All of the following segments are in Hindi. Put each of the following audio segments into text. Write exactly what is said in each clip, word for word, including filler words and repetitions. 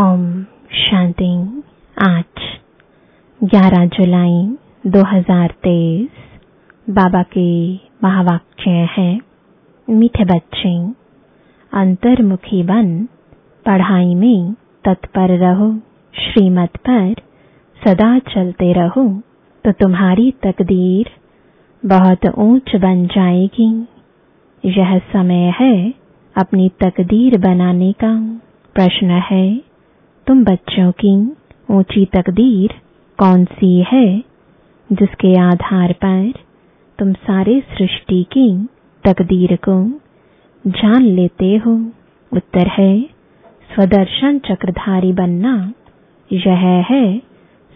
ओम शांति। आठ ग्यारह जुलाई दो हज़ार तेईस बाबा के महावाक्य है। मीठे बच्चे, अंतर्मुखी बन, पढ़ाई में तत्पर रहो, श्रीमत पर सदा चलते रहो तो तुम्हारी तकदीर बहुत ऊंच बन जाएगी। यह समय है अपनी तकदीर बनाने का। प्रश्न है, तुम बच्चों की ऊंची तकदीर कौन सी है जिसके आधार पर तुम सारे सृष्टि की तकदीर को जान लेते हो? उत्तर है, स्वदर्शन चक्रधारी बनना। यह है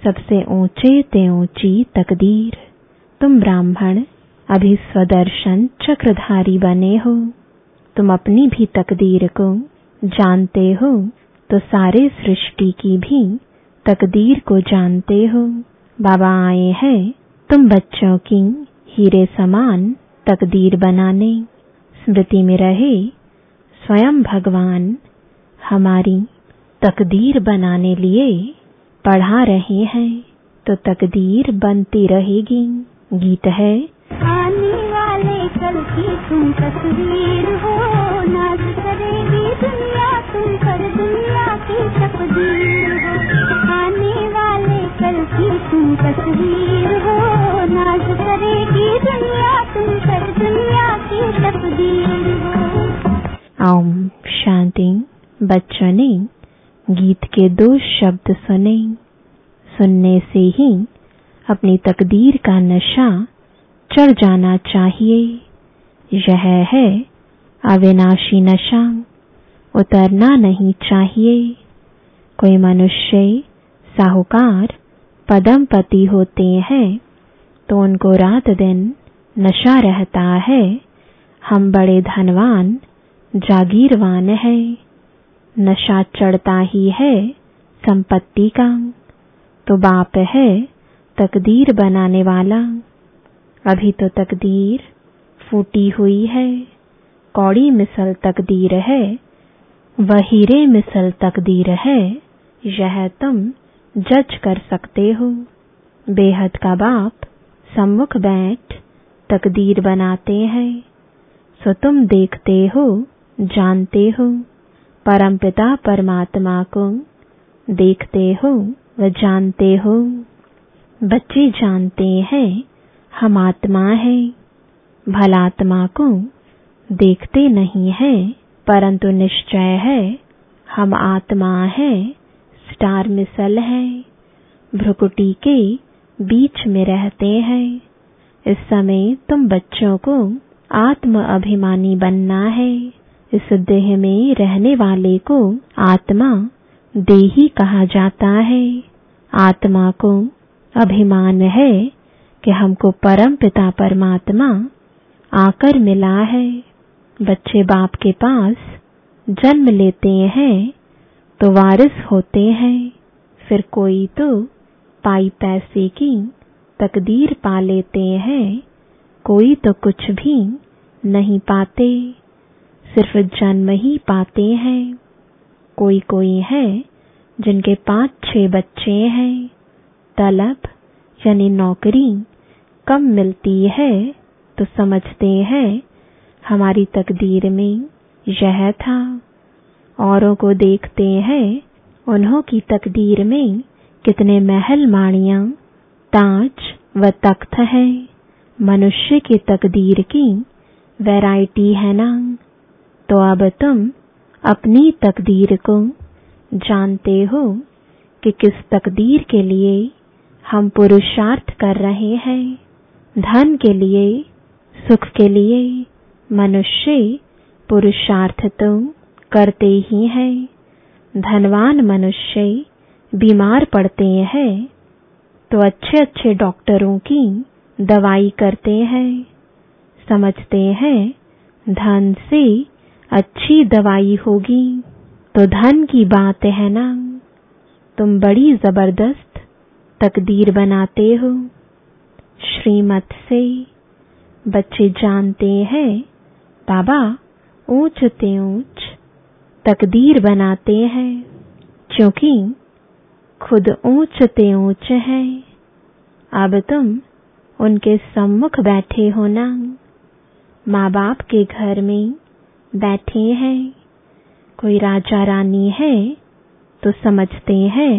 सबसे ऊंचे ते ऊंची तकदीर। तुम ब्राह्मण अभी स्वदर्शन चक्रधारी बने हो। तुम अपनी भी तकदीर को जानते हो तो सारे सृष्टि की भी तकदीर को जानते हो। बाबा आए हैं तुम बच्चों की हीरे समान तकदीर बनाने। स्मृति में रहे, स्वयं भगवान हमारी तकदीर बनाने लिए पढ़ा रहे हैं तो तकदीर बनती रहेगी। गीत है, आने वाले कल की तुम तकदीर हो, नाज करेगी दुनिया तुम पर दुनिया की तकदीर हो। आने वाले कल की तुम तकदीर हो, नाज करेगी दुनिया तुम पर दुनिया की तकदीर हो। ओम शांति। बच्चों ने गीत के दो शब्द सुने। सुनने से ही अपनी तकदीर का नशा चढ़ जाना चाहिए। यह है अविनाशी नशा, उतरना नहीं चाहिए। कोई मनुष्य साहूकार पदमपति होते हैं तो उनको रात दिन नशा रहता है, हम बड़े धनवान जागीरवान है। नशा चढ़ता ही है संपत्ति का। तो बाप है तकदीर बनाने वाला। अभी तो तकदीर फूटी हुई है, कौड़ी मिसल तकदीर है, वह हीरे मिसल तकदीर है। यह तुम जज कर सकते हो। बेहद का बाप सम्मुख बैठ तकदीर बनाते हैं, सो तुम देखते हो, जानते हो। परमपिता परमात्मा को देखते हो व जानते हो। बच्चे जानते हैं हम आत्मा है, भलात्मा को देखते नहीं है, परंतु निश्चय है हम आत्मा है, स्टार मिसल है, भ्रुकुटी के बीच में रहते हैं। इस समय तुम बच्चों को आत्म अभिमानी बनना है। इस देह में रहने वाले को आत्मा देही कहा जाता है। आत्मा को अभिमान है कि हमको परम पिता परमात्मा आकर मिला है। बच्चे बाप के पास जन्म लेते हैं तो वारिस होते हैं, फिर कोई तो पाई पैसे की तकदीर पा लेते हैं, कोई तो कुछ भी नहीं पाते, सिर्फ जन्म ही पाते हैं। कोई कोई है जिनके पाँच छः बच्चे हैं, तलब यानी नौकरी कम मिलती है तो समझते हैं हमारी तकदीर में यह था। औरों को देखते हैं उन्हों की तकदीर में कितने महल माणियाँ ताज व तख्त है। मनुष्य की तकदीर की वैरायटी है ना। तो अब तुम अपनी तकदीर को जानते हो कि किस तकदीर के लिए हम पुरुषार्थ कर रहे हैं। धन के लिए, सुख के लिए मनुष्य पुरुषार्थ तो करते ही हैं। धनवान मनुष्य बीमार पड़ते हैं तो अच्छे अच्छे डॉक्टरों की दवाई करते हैं, समझते हैं धन से अच्छी दवाई होगी, तो धन की बात है ना। तुम बड़ी जबरदस्त तकदीर बनाते हो श्रीमत से। बच्चे जानते हैं बाबा ऊंच ते ऊंच तकदीर बनाते हैं। क्योंकि खुद ऊंच ते ऊंच है, अब तुम उनके सम्मुख बैठे हो ना। माँ बाप के घर में बैठे हैं, कोई राजा रानी है तो समझते हैं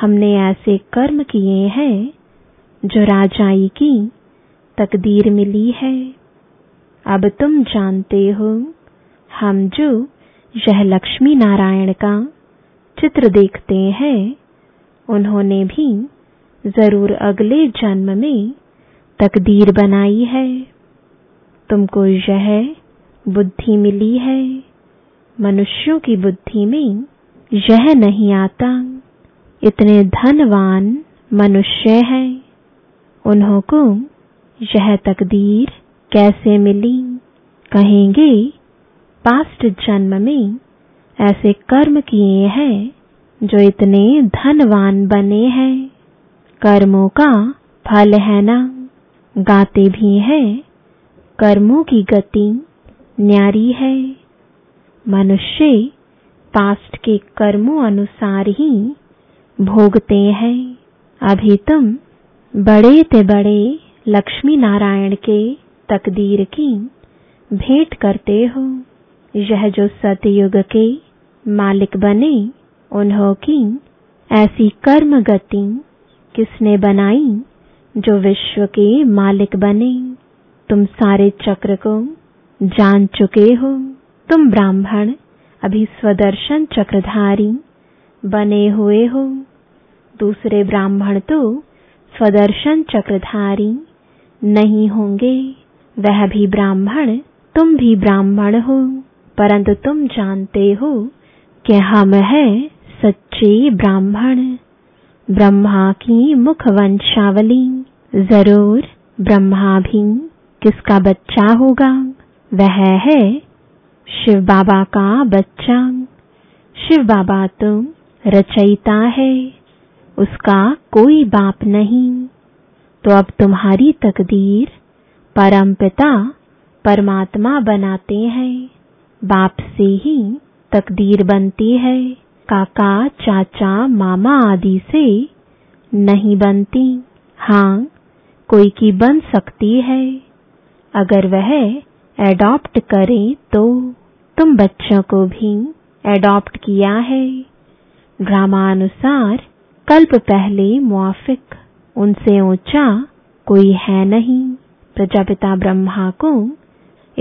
हमने ऐसे कर्म किए हैं जो राजाई की तकदीर मिली है। अब तुम जानते हो हम जो यह लक्ष्मी नारायण का चित्र देखते हैं, उन्होंने भी जरूर अगले जन्म में तकदीर बनाई है। तुमको यह बुद्धि मिली है, मनुष्यों की बुद्धि में यह नहीं आता। इतने धनवान मनुष्य हैं, उन्हों को यह तकदीर कैसे मिली? कहेंगे पास्ट जन्म में ऐसे कर्म किए हैं जो इतने धनवान बने हैं। कर्मों का फल है ना, गाते भी हैं कर्मों की गति न्यारी है। मनुष्य पास्ट के कर्मों अनुसार ही भोगते हैं। अभी तुम बड़े ते बड़े लक्ष्मी नारायण के तकदीर की भेंट करते हो। यह जो सतयुग के मालिक बने, उन्हों की ऐसी कर्म गति किसने बनाई जो विश्व के मालिक बने? तुम सारे चक्र को जान चुके हो। तुम ब्राह्मण अभी स्वदर्शन चक्रधारी बने हुए हो। दूसरे ब्राह्मण तो स्वदर्शन चक्रधारी नहीं होंगे। वह भी ब्राह्मण, तुम भी ब्राह्मण हो, परंतु तुम जानते हो कि हम हैं सच्चे ब्राह्मण। ब्रह्मा की मुख वंशावली, जरूर ब्रह्मा भी किसका बच्चा होगा? वह है शिव बाबा का बच्चा। शिव बाबा तो रचयिता है, उसका कोई बाप नहीं। तो अब तुम्हारी तकदीर परमपिता परमात्मा बनाते हैं। बाप से ही तकदीर बनती है, काका चाचा मामा आदि से नहीं बनती। हाँ, कोई की बन सकती है अगर वह एडॉप्ट करे तो। तुम बच्चों को भी एडॉप्ट किया है। ग्रामानुसार कल्प पहले मुआफिक उनसे ऊंचा कोई है नहीं। प्रजापिता ब्रह्मा को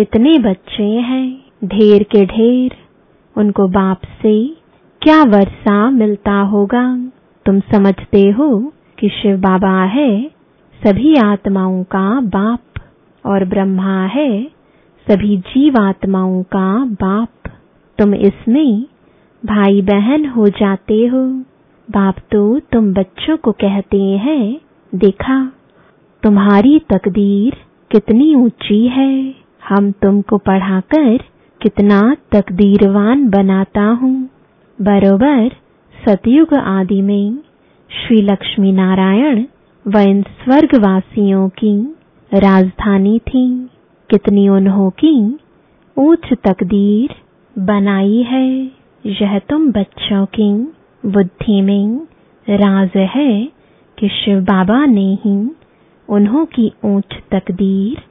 इतने बच्चे हैं, ढेर के ढेर। उनको बाप से क्या वर्षा मिलता होगा? तुम समझते हो कि शिव बाबा है सभी आत्माओं का बाप और ब्रह्मा है सभी जीवात्माओं का बाप। तुम इसमें भाई बहन हो जाते हो। बाप तो तुम बच्चों को कहते हैं, देखा तुम्हारी तकदीर कितनी ऊंची है। हम तुमको पढ़ाकर कितना तकदीरवान बनाता हूँ। बरोबर सतयुग आदि में श्री लक्ष्मी नारायण वह इन स्वर्गवासियों की राजधानी थी। कितनी उन्हों की ऊंच तकदीर बनाई है। यह तुम बच्चों की बुद्धि में राज है कि शिव बाबा ने ही उन्हों की ऊंच तकदीर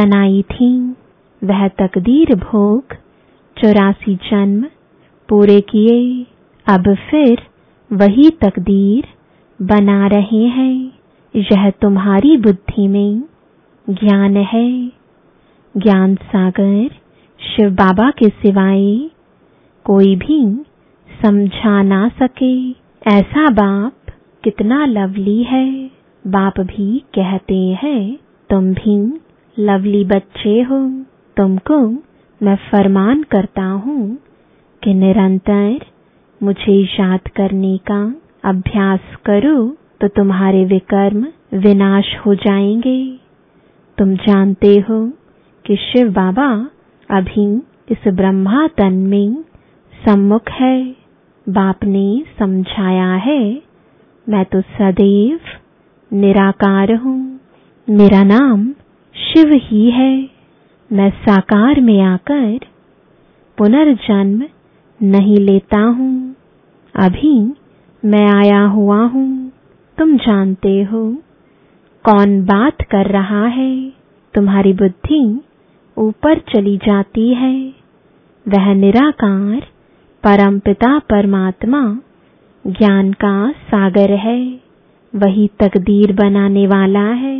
बनाई थी। वह तकदीर भोग चौरासी जन्म पूरे किए। अब फिर वही तकदीर बना रहे हैं। यह तुम्हारी बुद्धि में ज्ञान है। ज्ञान सागर शिव बाबा के सिवाय कोई भी समझा ना सके। ऐसा बाप कितना लवली है। बाप भी कहते हैं तुम भी लवली बच्चे हो। तुमको मैं फरमान करता हूँ कि निरंतर मुझे याद करने का अभ्यास करो तो तुम्हारे विकर्म विनाश हो जाएंगे। तुम जानते हो कि शिव बाबा अभी इस ब्रह्मा तन में सम्मुख है। बाप ने समझाया है मैं तो सदैव निराकार हूँ। मेरा नाम शिव ही है। मैं साकार में आकर पुनर्जन्म नहीं लेता हूँ। अभी मैं आया हुआ हूँ, तुम जानते हो। कौन बात कर रहा है? तुम्हारी बुद्धि ऊपर चली जाती है। वह निराकार परमपिता परमात्मा ज्ञान का सागर है, वही तकदीर बनाने वाला है।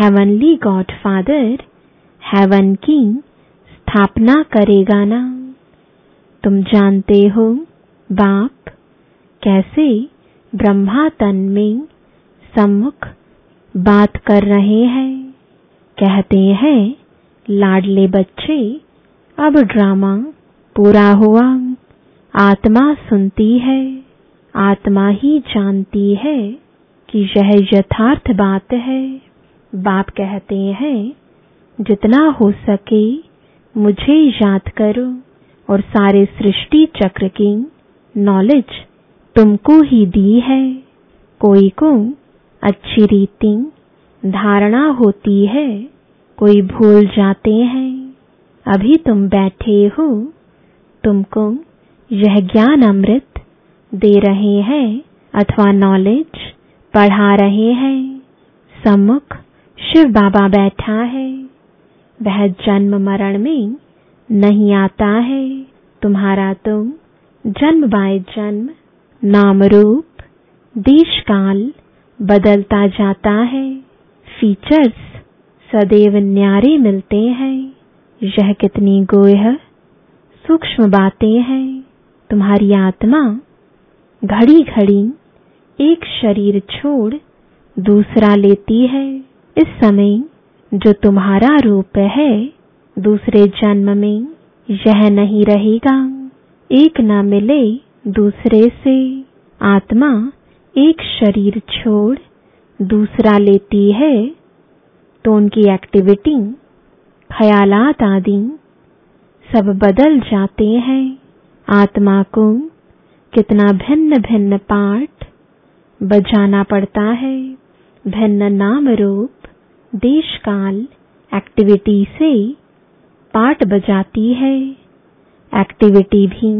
हेवनली गॉड फादर हेवन की स्थापना करेगा ना। तुम जानते हो बाप, कैसे ब्रह्मा तन में सम्मुख बात कर रहे हैं। कहते हैं लाडले बच्चे, अब ड्रामा पूरा हुआ। आत्मा सुनती है, आत्मा ही जानती है कि यह यथार्थ बात है। बाप कहते हैं जितना हो सके मुझे याद करो और सारे सृष्टि चक्र की नॉलेज तुमको ही दी है। कोई को अच्छी रीति धारणा होती है, कोई भूल जाते हैं। अभी तुम बैठे हो, तुमको यह ज्ञान अमृत दे रहे हैं अथवा नॉलेज पढ़ा रहे हैं। सम्मुख शिव बाबा बैठा है, वह जन्म मरण में नहीं आता है। तुम्हारा तुम जन्म बाय जन्म नाम रूप देश काल बदलता जाता है। फीचर्स सदैव न्यारे मिलते हैं। यह कितनी गोह सूक्ष्म बातें हैं। तुम्हारी आत्मा घड़ी घड़ी एक शरीर छोड़ दूसरा लेती है। इस समय जो तुम्हारा रूप है, दूसरे जन्म में यह नहीं रहेगा। एक न मिले दूसरे से, आत्मा एक शरीर छोड़ दूसरा लेती है, तो उनकी एक्टिविटी, ख्यालात आदि सब बदल जाते हैं। आत्मा को कितना भिन्न भिन्न पार्ट बजाना पड़ता है। भिन्न नाम रूप देश काल एक्टिविटी से पार्ट बजाती है। एक्टिविटी भी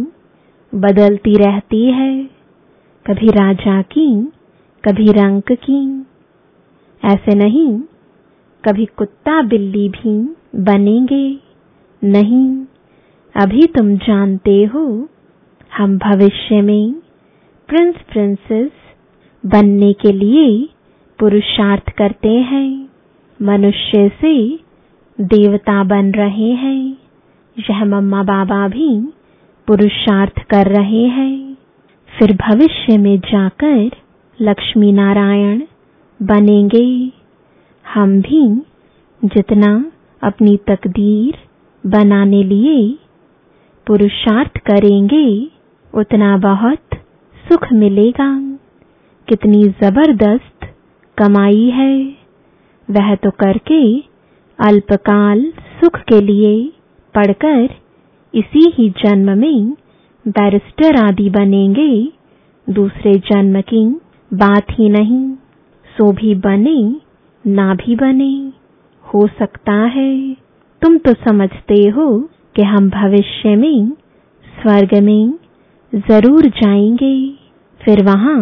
बदलती रहती है, कभी राजा की, कभी रंक की। ऐसे नहीं कभी कुत्ता बिल्ली भी बनेंगे। नहीं, अभी तुम जानते हो हम भविष्य में प्रिंस प्रिंसेस बनने के लिए पुरुषार्थ करते हैं। मनुष्य से देवता बन रहे हैं। यह मम्मा बाबा भी पुरुषार्थ कर रहे हैं। फिर भविष्य में जाकर लक्ष्मी नारायण बनेंगे। हम भी जितना अपनी तकदीर बनाने लिए पुरुषार्थ करेंगे, उतना बहुत सुख मिलेगा। कितनी जबरदस्त कमाई है। वह तो करके अल्पकाल सुख के लिए पढ़कर इसी ही जन्म में बैरिस्टर आदि बनेंगे। दूसरे जन्म की बात ही नहीं। सो भी बने ना भी बने, हो सकता है। तुम तो समझते हो कि हम भविष्य में स्वर्ग में जरूर जाएंगे। फिर वहाँ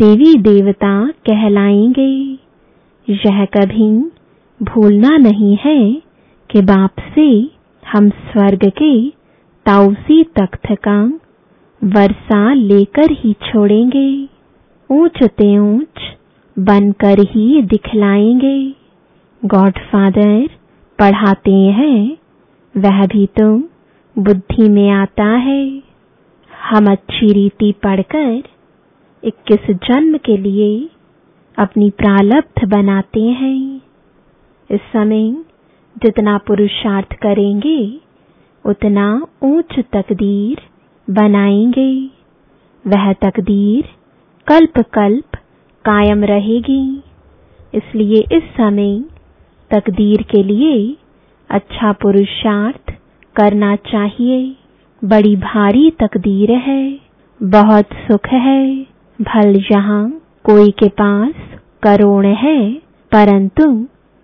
देवी देवता कहलाएंगे। यह कभी भूलना नहीं है कि बाप से हम स्वर्ग के ताउसी तख्त का वर्षा लेकर ही छोड़ेंगे। ऊंचते ऊंच बनकर ही दिखलाएंगे। गॉड फादर पढ़ाते हैं, वह भी तो बुद्धि में आता है। हम अच्छी रीति पढ़कर इक्कीस जन्म के लिए अपनी प्रारब्ध बनाते हैं। इस समय जितना पुरुषार्थ करेंगे, उतना ऊंच तकदीर बनाएंगे। वह तकदीर कल्प कल्प कायम रहेगी। इसलिए इस समय तकदीर के लिए अच्छा पुरुषार्थ करना चाहिए। बड़ी भारी तकदीर है, बहुत सुख है। भल यहाँ कोई के पास करोड़ है, परंतु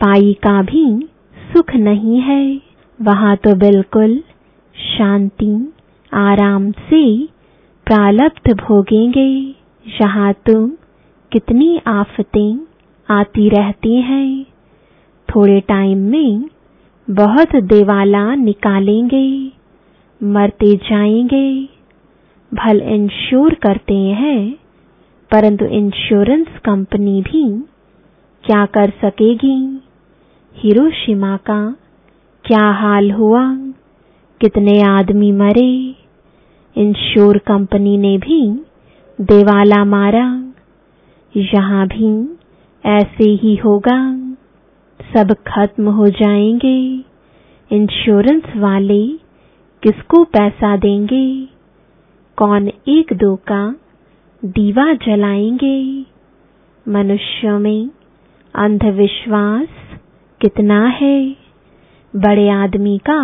पाई का भी सुख नहीं है। वहाँ तो बिल्कुल शांति आराम से प्रालब्ध भोगेंगे यहाँ तुम, कितनी आफतें आती रहती हैं। थोड़े टाइम में बहुत देवाला निकालेंगे, मरते जाएंगे। भल इंश्योर करते हैं, परंतु इंश्योरेंस कंपनी भी क्या कर सकेगी। हिरोशिमा का क्या हाल हुआ, कितने आदमी मरे। इंश्योर कंपनी ने भी देवाला मारा। यहाँ भी ऐसे ही होगा, सब खत्म हो जाएंगे। इंश्योरेंस वाले किसको पैसा देंगे, कौन एक दो का दीवा जलाएंगे। मनुष्यों में अंधविश्वास कितना है। बड़े आदमी का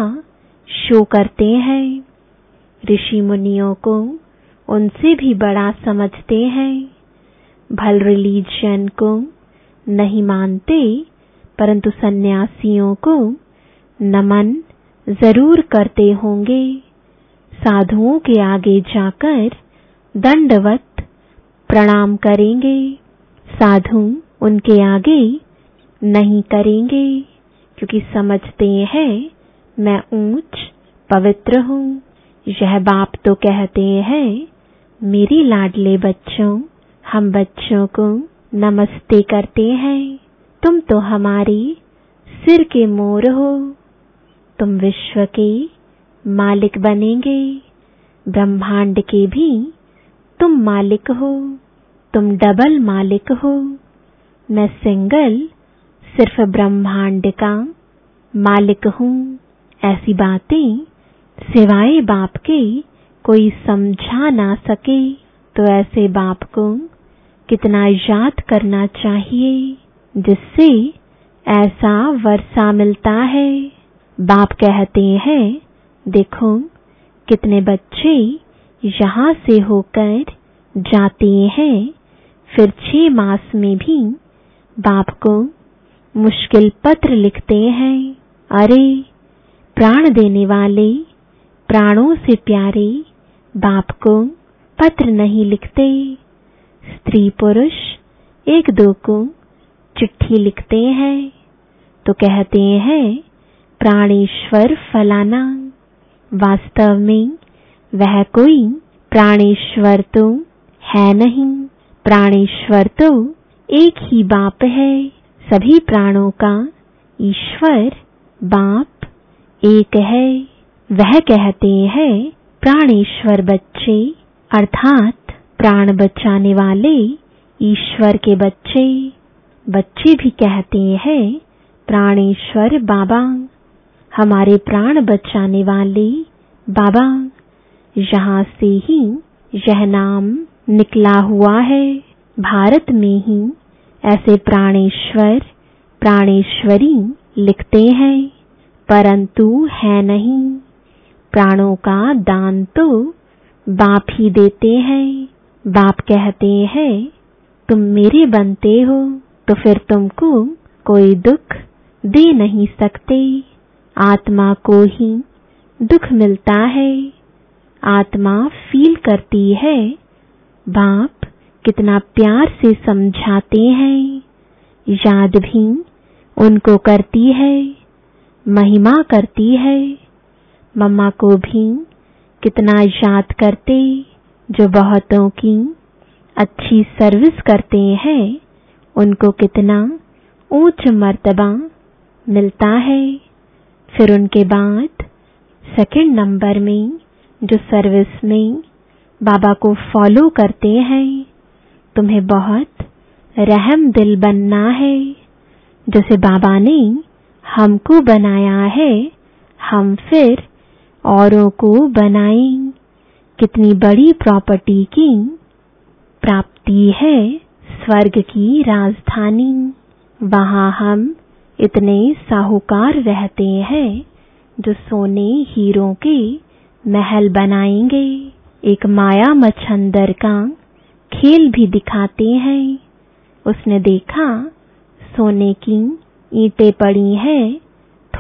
शो करते हैं, ऋषि मुनियों को उनसे भी बड़ा समझते हैं। भल रिलीजन को नहीं मानते, परंतु सन्यासियों को नमन जरूर करते होंगे। साधुओं के आगे जाकर दंडवत प्रणाम करेंगे, साधु उनके आगे नहीं करेंगे, क्योंकि समझते हैं मैं ऊंच पवित्र हूँ। यह बाप तो कहते हैं मेरी लाडले बच्चों, हम बच्चों को नमस्ते करते हैं, तुम तो हमारी सिर के मोर हो, तुम विश्व के मालिक बनेंगे, ब्रह्मांड के भी तुम मालिक हो, तुम डबल मालिक हो। मैं सिंगल सिर्फ ब्रह्मांड का मालिक हूँ। ऐसी बातें सिवाय बाप के कोई समझा ना सके। तो ऐसे बाप को कितना याद करना चाहिए जिससे ऐसा वर्षा मिलता है। बाप कहते हैं देखो कितने बच्चे यहाँ से होकर जाते हैं, फिर छह मास में भी बाप को मुश्किल पत्र लिखते हैं। अरे प्राण देने वाले, प्राणों से प्यारे बाप को पत्र नहीं लिखते। स्त्री पुरुष एक दो को चिट्ठी लिखते हैं, तो कहते हैं प्राणेश्वर फलाना। वास्तव में वह कोई प्राणेश्वर तो है नहीं। प्राणेश्वर तो एक ही बाप है, सभी प्राणों का ईश्वर बाप एक है। वह कहते हैं प्राणेश्वर बच्चे, अर्थात प्राण बचाने वाले ईश्वर के बच्चे। बच्चे भी कहते हैं प्राणेश्वर बाबा, हमारे प्राण बचाने वाले बाबा। यहाँ से ही यह नाम निकला हुआ है। भारत में ही ऐसे प्राणेश्वर, प्राणेश्वरी लिखते हैं, परंतु है नहीं। प्राणों का दान तो बाप ही देते हैं। बाप कहते हैं तुम मेरे बनते हो, तो फिर तुमको कोई दुख दे नहीं सकते। आत्मा को ही दुख मिलता है, आत्मा फील करती है। बाप कितना प्यार से समझाते हैं, याद भी उनको करती है, महिमा करती है। मम्मा को भी कितना याद करते, जो बहुतों की अच्छी सर्विस करते हैं, उनको कितना ऊंच मर्तबा मिलता है। फिर उनके बाद सेकंड नंबर में जो सर्विस में बाबा को फॉलो करते हैं, तुम्हें बहुत रहम दिल बनना है। जैसे बाबा ने हमको बनाया है, हम फिर औरों को बनाएं। कितनी बड़ी प्रॉपर्टी की प्राप्ति है, स्वर्ग की राजधानी। वहाँ हम इतने साहूकार रहते हैं जो सोने हीरों के महल बनाएंगे। एक माया मछंदर का खेल भी दिखाते हैं। उसने देखा सोने की ईंटें पड़ी हैं,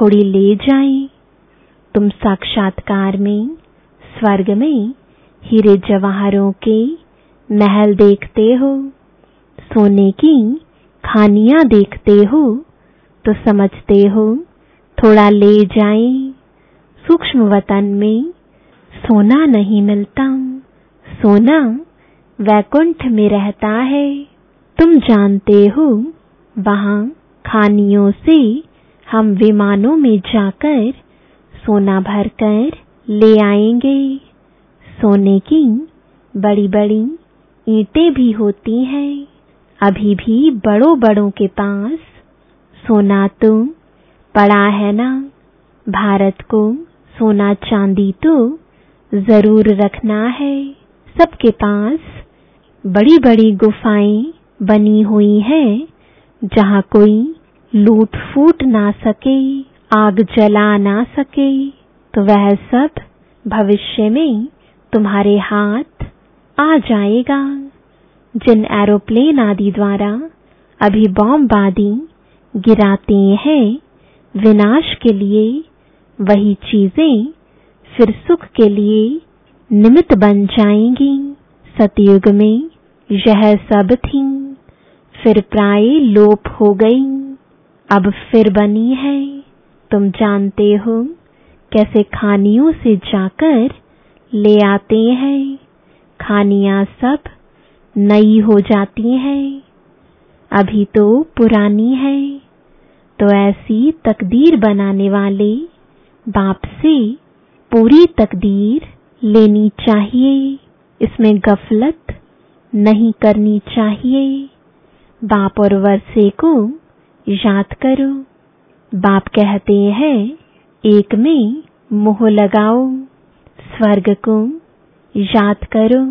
थोड़ी ले जाएं। तुम साक्षात्कार में स्वर्ग में हीरे जवाहरों के महल देखते हो, सोने की खानियां देखते हो, तो समझते हो थोड़ा ले जाएं। सूक्ष्म वतन में सोना नहीं मिलता, सोना वैकुंठ में रहता है। तुम जानते हो वहां खानियों से हम विमानों में जाकर सोना भरकर ले आएंगे। सोने की बड़ी बड़ी ईंटें भी होती हैं। अभी भी बड़ों बड़ों के पास सोना तो पड़ा है ना। भारत को सोना चांदी तो जरूर रखना है। सबके पास बड़ी बड़ी गुफाएं बनी हुई हैं, जहां कोई लूट फूट ना सके, आग जला ना सके। तो वह सब भविष्य में तुम्हारे हाथ आ जाएगा। जिन एरोप्लेन आदि द्वारा अभी बॉम्बबादी गिराते हैं विनाश के लिए, वही चीजें फिर सुख के लिए निमित्त बन जाएंगी। सतयुग में यह सब थी, फिर प्राय लोप हो गई, अब फिर बनी है। तुम जानते हो कैसे खानियों से जाकर ले आते हैं। खानियां सब नई हो जाती हैं, अभी तो पुरानी है। तो ऐसी तकदीर बनाने वाले बाप से पूरी तकदीर लेनी चाहिए, इसमें गफलत नहीं करनी चाहिए। बाप और वर्षे को याद करो। बाप कहते हैं एक में मोह लगाओ, स्वर्ग को याद करो।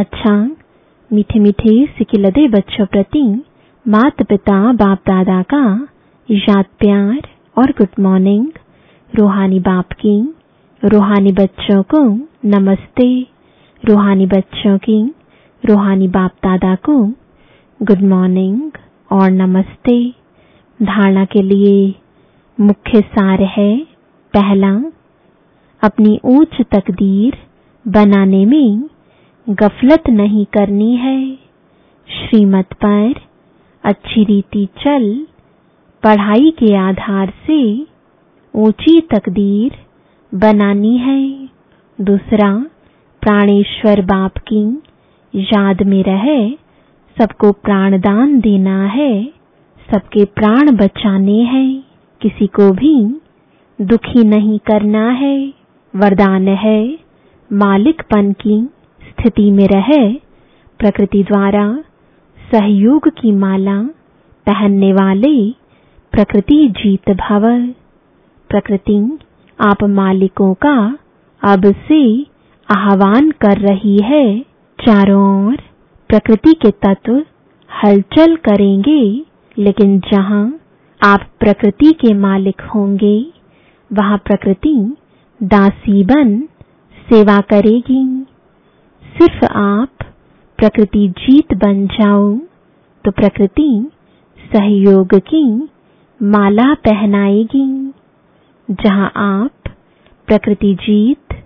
अच्छा, मीठे मीठे सिकिलदे बच्चों प्रति माता पिता बाप दादा का याद प्यार और गुड मॉर्निंग। रूहानी बाप की रूहानी बच्चों को नमस्ते, रूहानी बच्चों की रूहानी बाप दादा को गुड मॉर्निंग और नमस्ते। धारणा के लिए मुख्य सार है, पहला, अपनी ऊंच तकदीर बनाने में गफलत नहीं करनी है। श्रीमत पर अच्छी रीति चल, पढ़ाई के आधार से ऊंची तकदीर बनानी है। दूसरा, प्राणेश्वर बाप की याद में रहे, सबको प्राणदान देना है, सबके प्राण बचाने हैं, किसी को भी दुखी नहीं करना है। वरदान है मालिकपन की स्थिति में रहे, प्रकृति द्वारा सहयोग की माला पहनने वाले प्रकृति जीत भव। प्रकृति आप मालिकों का अब से आह्वान कर रही है। चारों ओर प्रकृति के तत्व हलचल करेंगे, लेकिन जहां आप प्रकृति के मालिक होंगे वहां प्रकृति दासी बन सेवा करेगी। सिर्फ आप प्रकृति जीत बन जाओ तो प्रकृति सहयोग की माला पहनाएगी। जहां आप प्रकृति जीत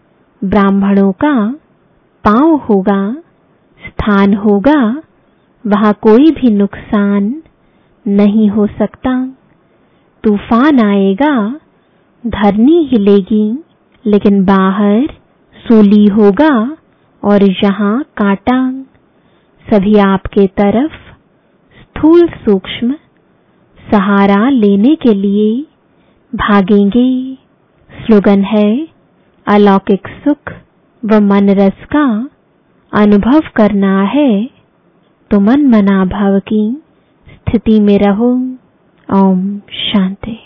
ब्राह्मणों का पांव होगा, स्थान होगा, वहां कोई भी नुकसान नहीं हो सकता। तूफान आएगा, धरनी हिलेगी, लेकिन बाहर सूली होगा और यहाँ कांटा। सभी आपके तरफ स्थूल सूक्ष्म सहारा लेने के लिए भागेंगे। स्लोगन है, अलौकिक सुख व मनरस का अनुभव करना है तो मन मना भव की स्थिति में रहो। ओम शांति।